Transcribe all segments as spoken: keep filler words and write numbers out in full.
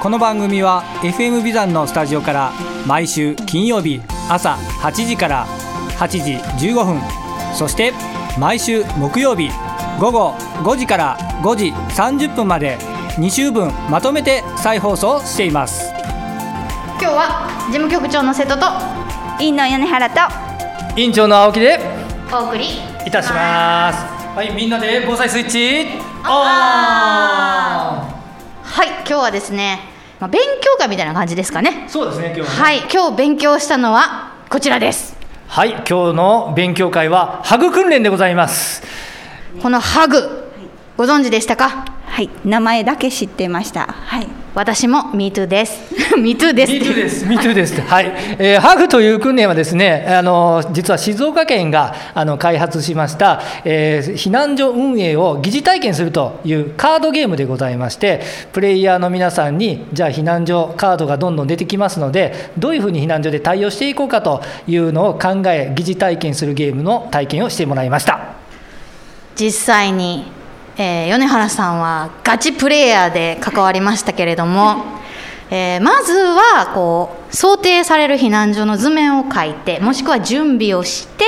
この番組は エフエム ビザンのスタジオから毎週金曜日朝はちじからはちじじゅうごふん、そして毎週木曜日午後ごじからごじさんじゅっぷんまでにしゅうぶんまとめて再放送しています。今日は事務局長の瀬戸と委員の米原と委員長の青木でお送りいたします。はい、みんなで防災スイッチオン。はい、今日はですね、まあ、勉強会みたいな感じですかね。そうですね、今日は、ね、はい、今日勉強したのはこちらです。はい、今日の勉強会はハグ訓練でございます。このハグご存知でしたか？はい、名前だけ知ってました。はい、私も ミートゥー ですミートゥー です ミートゥー ですミートゥー ですはい、えー、ハグという訓練はですね、あの実は静岡県があの開発しました、えー、避難所運営を疑似体験するというカードゲームでございまして、プレイヤーの皆さんにじゃあ避難所カードがどんどん出てきますので、どういうふうに避難所で対応していこうかというのを考え、疑似体験するゲームの体験をしてもらいました。実際にえー、米原さんはガチプレイヤーで関わりましたけれども、えー、まずはこう想定される避難所の図面を書いて、もしくは準備をして、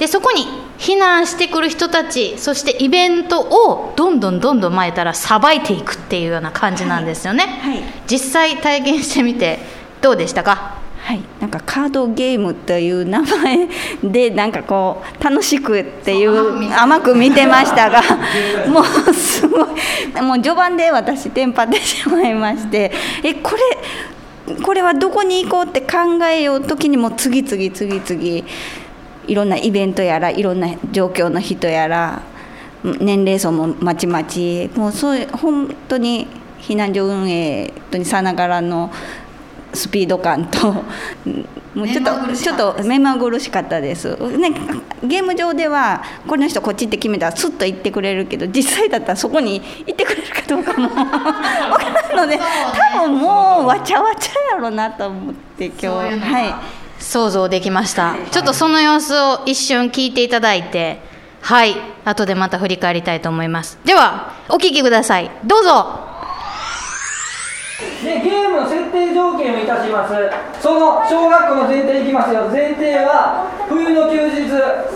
でそこに避難してくる人たち、そしてイベントをどんどんどんどん前からさばいていくっていうような感じなんですよね、はいはい、実際体験してみてどうでしたか？はい、なんかカードゲームという名前でなんかこう楽しくっていう甘く見てましたがもうすごい、もう序盤で私テンパってしまいまして、えこれこれはどこに行こうって考えようときにも次々次々いろんなイベントやらいろんな状況の人やら年齢層もまちまち、もうそういう本当に避難所運営さながらのスピード感ともうちょっとちょっと目まぐるしかったです、ね、ゲーム上ではこの人こっちって決めたらスッと行ってくれるけど、実際だったらそこに行ってくれるかどうかも分からんので、多分もうわちゃわちゃやろなと思って今日は、はい、想像できました、はい、ちょっとその様子を一瞬聞いていただいて、はい、後でまた振り返りたいと思います。ではお聞きください、どうぞ。で、ゲームの設定条件をいたします。その小学校の前提いきますよ。前提は冬の休日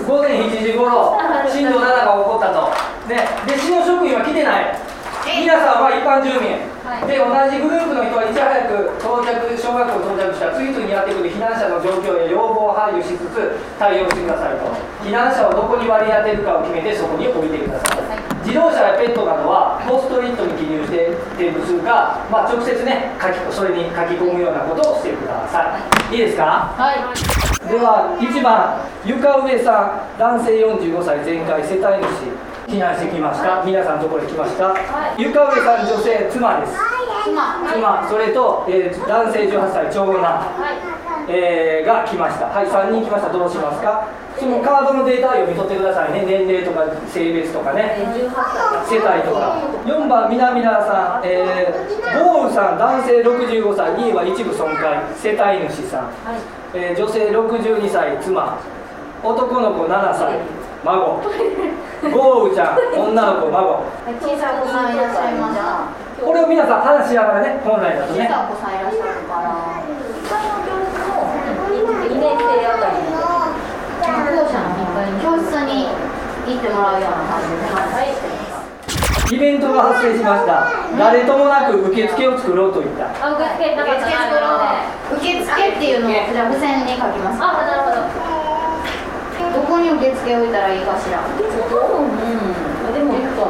午前いちじ頃震度ななが起こったと、ね、で市の職員は来てない、皆さんは一般住民、はい、で同じグループの人はいち早く到着、小学校に到着したら次々にやってくる避難者の状況や要望を配慮しつつ対応してくださいと、避難者をどこに割り当てるかを決めてそこに置いてください、はい、自動車やペットなどはポストイットに記入している数が、まあ、直接ね書き、それに書き込むようなことをしてください。いいですか？はい。ではいちばん、床上さん、男性よんじゅうごさい、前回世帯主避難してきました、はい、皆さんのところに来ました、はい、床上さん女性妻です、はい、妻、それと、えー、男性じゅうはっさい長男、はい、えー、が来ました。はい、さんにん来ました。どうしますか？そのカードのデータを読み取ってくださいね。年齢とか性別とかね、世帯とか。よんばん、みなみなさん、えー、豪雨さん、男性ろくじゅうごさい、にいは一部損壊、世帯主さん、はい、えー、女性ろくじゅうにさい、妻、男の子ななさい、孫、豪雨ちゃん、女の子、孫。小さいお子さんいらっしゃいました。これを皆さん話しながらね、本来だとね。小さいお子さんいらっしゃるから、にねんせいあたり教室に行ってもらうような感じで話してます。イベントが発生しました。誰ともなく受付を作ろうといった。あ、受付なかったな。受付っていうのをじゃあ付箋に書きます。あ、なるほど。どこに受付を置いたらいいかしら。受付どこ？うん。でも一個。こ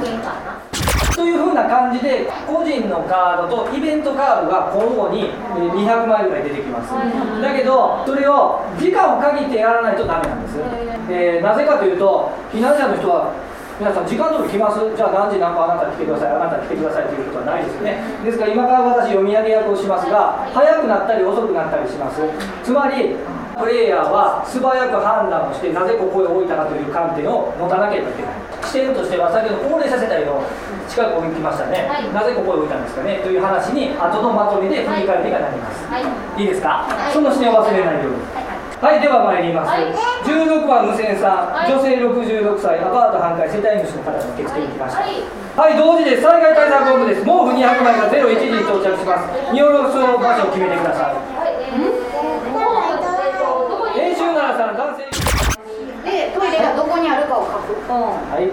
こでいいかな。というふうな感じで個人のカードとイベントカードが交互ににひゃくまいぐらい出てきます。だけどそれを時間を限ってやらないとダメなんです、えー、なぜかというと避難者の人は皆さん時間通り来ます、じゃあ何時何分あなた来てください、あなた来てくださいということはないですよね。ですから今から私読み上げ役をしますが、早くなったり遅くなったりします。つまりプレイヤーは素早く判断をして、なぜここへ置いたかという観点を持たなければいけない。視点としては先ほど高齢者世帯の近くを見てきましたね、はい、なぜここへ置いたんですかねという話に後のまとめで振り返りがなります、はい、いいですか、はい、その視点を忘れないように。はい、はい、では参ります、はい、じゅうろくばん無線さん、はい、女性ろくじゅうろくさい、アパート半壊世帯主の方の受付に来ました。はい、はい、同時です。災害対策本部です。毛布にひゃくまいがゼロいちじに到着します。見下ろす場所を決めてください、はい、で、トイレがどこにあるかを書く、うん、はい、ト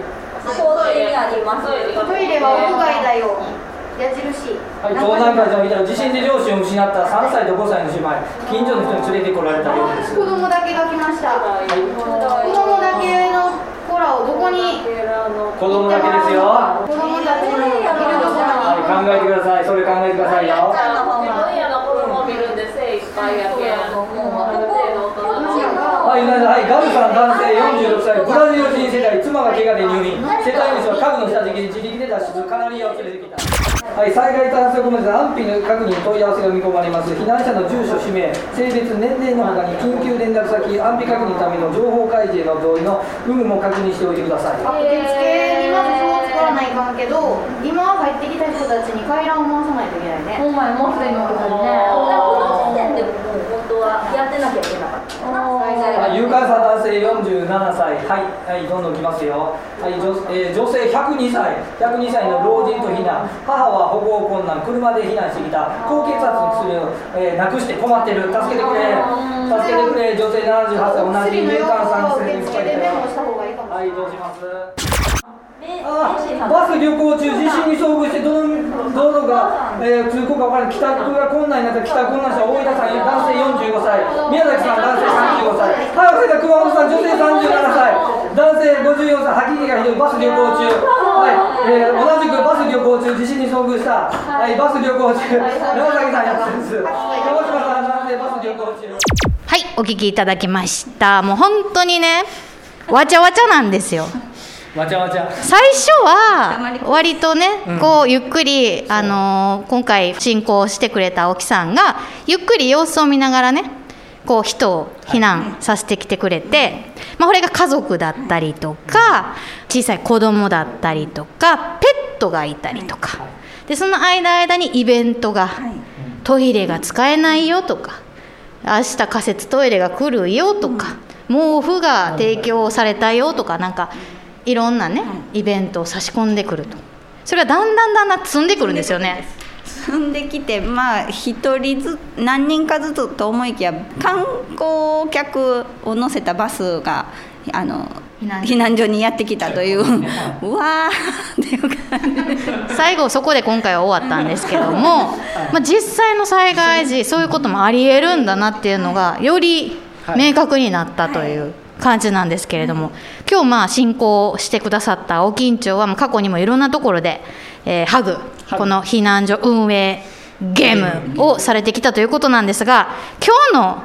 イレあります。トイレは屋外だよ、矢印。はい、町内会で見たら地震で両親を失ったさんさいとごさいの姉妹、近所の人に連れてこられたようです。子供だけが来ました。はい、子供だけの子らをどこに、子供だけですよ、子供だけのいるところに、はい、考えてください、それ考えてくださいよ。トイレの子供を見るんで精一杯やけはい、ガルさん男性よんじゅうろくさい、ブラジル人世代、妻が怪我で入院、世帯主は家具の下敷きに自力で脱出、カナリアを連れてきた。はい、災害対策本部です。安否の確認、問い合わせが見込まれます。避難者の住所、氏名、性別、年齢の他に緊急連絡先、安否確認のための情報開示への同意の有無も確認しておいてください。受付にまず票を使わないかんけど、今入ってきた人たちに回覧を回さないといけないね。お前もうすでに回さないね。この時点でもう本当はやってなきゃいけなかったかな。ゆうかさん男性よんじゅうななさい、はい、はい、どんどん来ますよ。はい、女、えー、女性ひゃくにさい、ひゃくにさいの老人と避難、母は歩行困難、車で避難してきた、高血圧の薬を、えー、なくして困ってる、助けてくれ、助けてくれ、女性ななじゅうはっさい、同じ入管さん世帯です。はい、どうします。ああ、バス旅行中、地震に遭遇して道路が、えー、通行が分からない、帰宅が困難になった帰宅困難者、大分さん男性よんじゅうごさい、宮崎さん男性さんじゅうごさい、早瀬田熊本さん女性さんじゅうななさい、男性ごじゅうよんさい、吐き気がひどい、バス旅行中、はい、えー、同じくバス旅行中、地震に遭遇した、はい、バス旅行中、長崎さんやったんです、鹿児島さん男性バス旅行中。はい、お聞きいただきました。もう本当にね、わちゃわちゃなんですよ。わちゃわちゃ。最初は割とね、こうゆっくり、あの今回進行してくれた青木さんがゆっくり様子を見ながらね、こう人を避難させてきてくれて、まあこれが家族だったりとか、小さい子供だったりとか、ペットがいたりとかで、その間間にイベントが、トイレが使えないよとか、明日仮設トイレが来るよとか、毛布が提供されたよとか、なんかいろんなね、イベントを差し込んでくると、それがだんだんだんだん積んでくるんですよね。積んできて、まあ一人ず何人かずつと思いきや、観光客を乗せたバスがあの避難所にやってきたという、うわーっていう感じ。最後そこで今回は終わったんですけども、まあ実際の災害時そういうこともありえるんだなっていうのがより明確になったという感じなんですけれども、今日まあ進行してくださった青木院長は過去にもいろんなところで、えー、ハグ、この避難所運営ゲームをされてきたということなんですが、今日の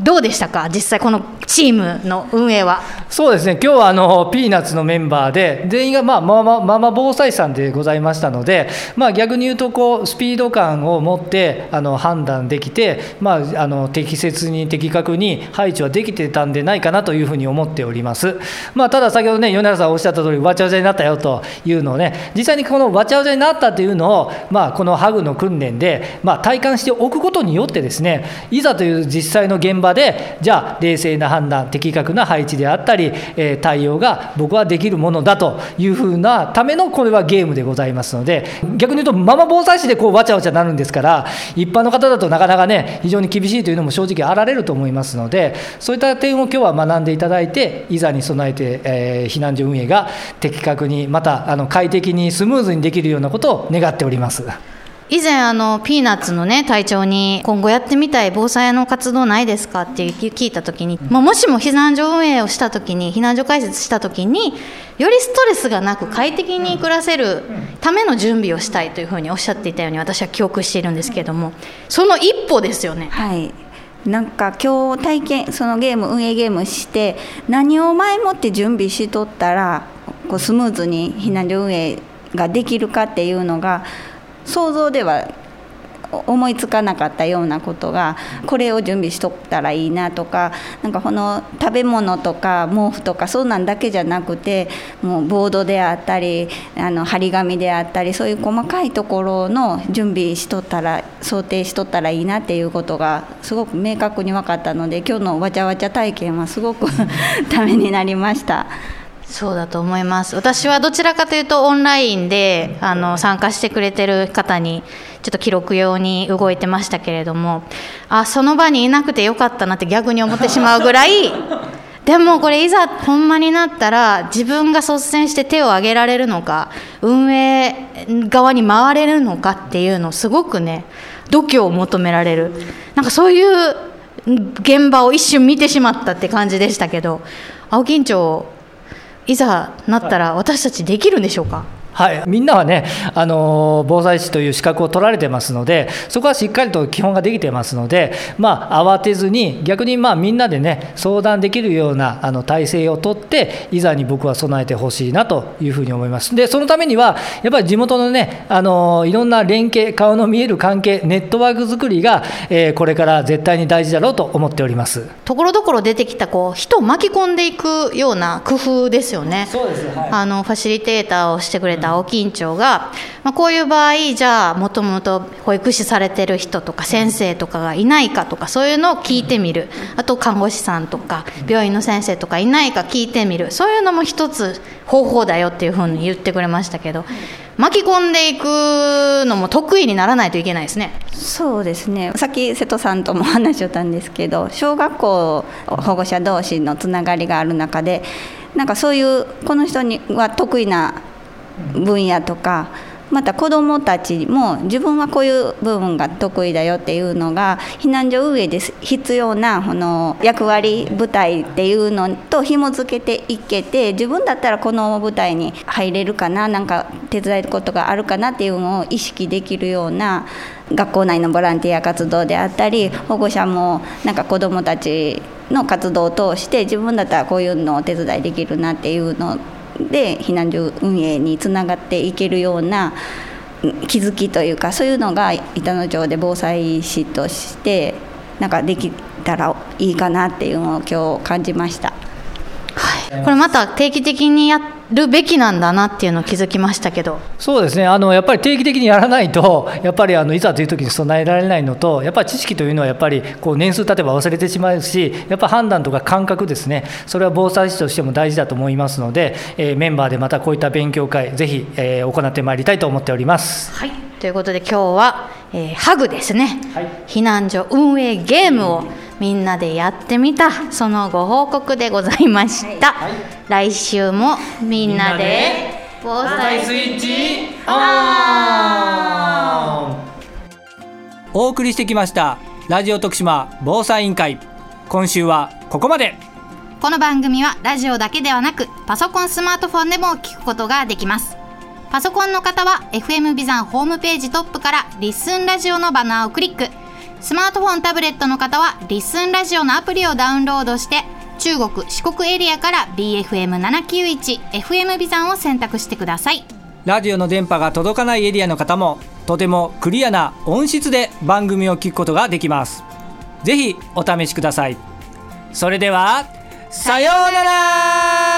どうでしたか、実際このチームの運営は。そうですね、今日はあのピーナッツのメンバーで全員が、まあ、ママ、ママ防災さんでございましたので、まあ、逆に言うとこうスピード感を持ってあの判断できて、まあ、あの適切に的確に配置はできてたんでないかなというふうに思っております、まあ、ただ先ほどね米原さんおっしゃった通りわちゃわちゃになったよというのをね、実際にこのわちゃわちゃになったというのを、まあ、このハグの訓練で、まあ、体感しておくことによってですね、いざという実際の現場で、じゃあ冷静な判断、的確な配置であったり、えー、対応が僕はできるものだというふうなための、これはゲームでございますので、逆に言うとママ防災士でこうわちゃわちゃなるんですから、一般の方だとなかなかね非常に厳しいというのも正直あられると思いますので、そういった点を今日は学んでいただいて、いざに備えて、えー、避難所運営が的確に、またあの快適にスムーズにできるようなことを願っております。以前あのピーナッツのね隊長に今後やってみたい防災の活動ないですかって聞いたときに、まあ、もしも避難所運営をしたときに、避難所開設したときによりストレスがなく快適に暮らせるための準備をしたいというふうにおっしゃっていたように私は記憶しているんですけれども、その一歩ですよね。はい、なんか今日体験、そのゲーム運営ゲームして何を前もって準備しとったらこうスムーズに避難所運営ができるかっていうのが想像では思いつかなかったようなことが、これを準備しとったらいいなとか、なんかこの食べ物とか毛布とかそうなんだけじゃなくて、もうボードであったり、あの張り紙であったり、そういう細かいところの準備しとったら、想定しとったらいいなっていうことがすごく明確に分かったので、今日のわちゃわちゃ体験はすごくためになりました。そうだと思います。私はどちらかというとオンラインであの参加してくれてる方にちょっと記録用に動いてましたけれども、あ、その場にいなくてよかったなって逆に思ってしまうぐらいでもこれいざほんまになったら自分が率先して手を挙げられるのか、運営側に回れるのかっていうのをすごくね、度胸を求められる、なんかそういう現場を一瞬見てしまったって感じでしたけど、青金町いざなったら私たちできるんでしょうか。はい、みんなはね、あの防災士という資格を取られてますので、そこはしっかりと基本ができてますので、まあ、慌てずに逆にまあみんなでね相談できるようなあの体制をとっていざに僕は備えてほしいなというふうに思います。でそのためにはやっぱり地元のね、あのいろんな連携、顔の見える関係、ネットワーク作りが、えー、これから絶対に大事だろうと思っております。ところどころ出てきたこう人を巻き込んでいくような工夫ですよね。そうです、はい、あのファシリテーターをしてくれた青金町が、まあ、こういう場合じゃあもともと保育士されてる人とか先生とかがいないかとか、そういうのを聞いてみる、あと看護師さんとか病院の先生とかいないか聞いてみる、そういうのも一つ方法だよっていうふうに言ってくれましたけど、巻き込んでいくのも得意にならないといけないですね。そうですね、さっき瀬戸さんとも話ししたんですけど、小学校保護者同士のつながりがある中で、なんかそういうこの人には得意な分野とか、また子どもたちも自分はこういう部分が得意だよっていうのが避難所運営で必要なこの役割舞台っていうのと紐付けていけて、自分だったらこの舞台に入れるかな、なんか手伝えることがあるかなっていうのを意識できるような学校内のボランティア活動であったり、保護者もなんか子どもたちの活動を通して自分だったらこういうのを手伝いできるなっていうのをで避難所運営につながっていけるような気づきというか、そういうのが板野町で防災士としてなんかできたらいいかなっていうのを今日感じました、はい、これまた定期的にやるべきなんだなっていうのを気づきましたけど。そうですね、あのやっぱり定期的にやらないとやっぱりあのいざという時に備えられないのと、やっぱり知識というのはやっぱりこう年数経てば忘れてしまうし、やっぱ判断とか感覚ですね、それは防災士としても大事だと思いますので、えー、メンバーでまたこういった勉強会ぜひ、えー、行ってまいりたいと思っております、はい、ということで今日は、えー、エイチユージー ですね、はい、避難所運営ゲームをみんなでやってみた、そのご報告でございました、はいはい、来週もみんなで防災スイッチオン。お送りしてきましたラジオ徳島防災委員会、今週はここまで。この番組はラジオだけではなくパソコン、スマートフォンでも聞くことができます。パソコンの方は エフエム ビザンホームページトップからリスンラジオのバナーをクリック、スマートフォン、タブレットの方はリスンラジオのアプリをダウンロードして、中国・四国エリアから ビーエフエムななきゅういち、エフエム ビザンを選択してください。ラジオの電波が届かないエリアの方もとてもクリアな音質で番組を聞くことができます。ぜひお試しください。それでは、さようなら。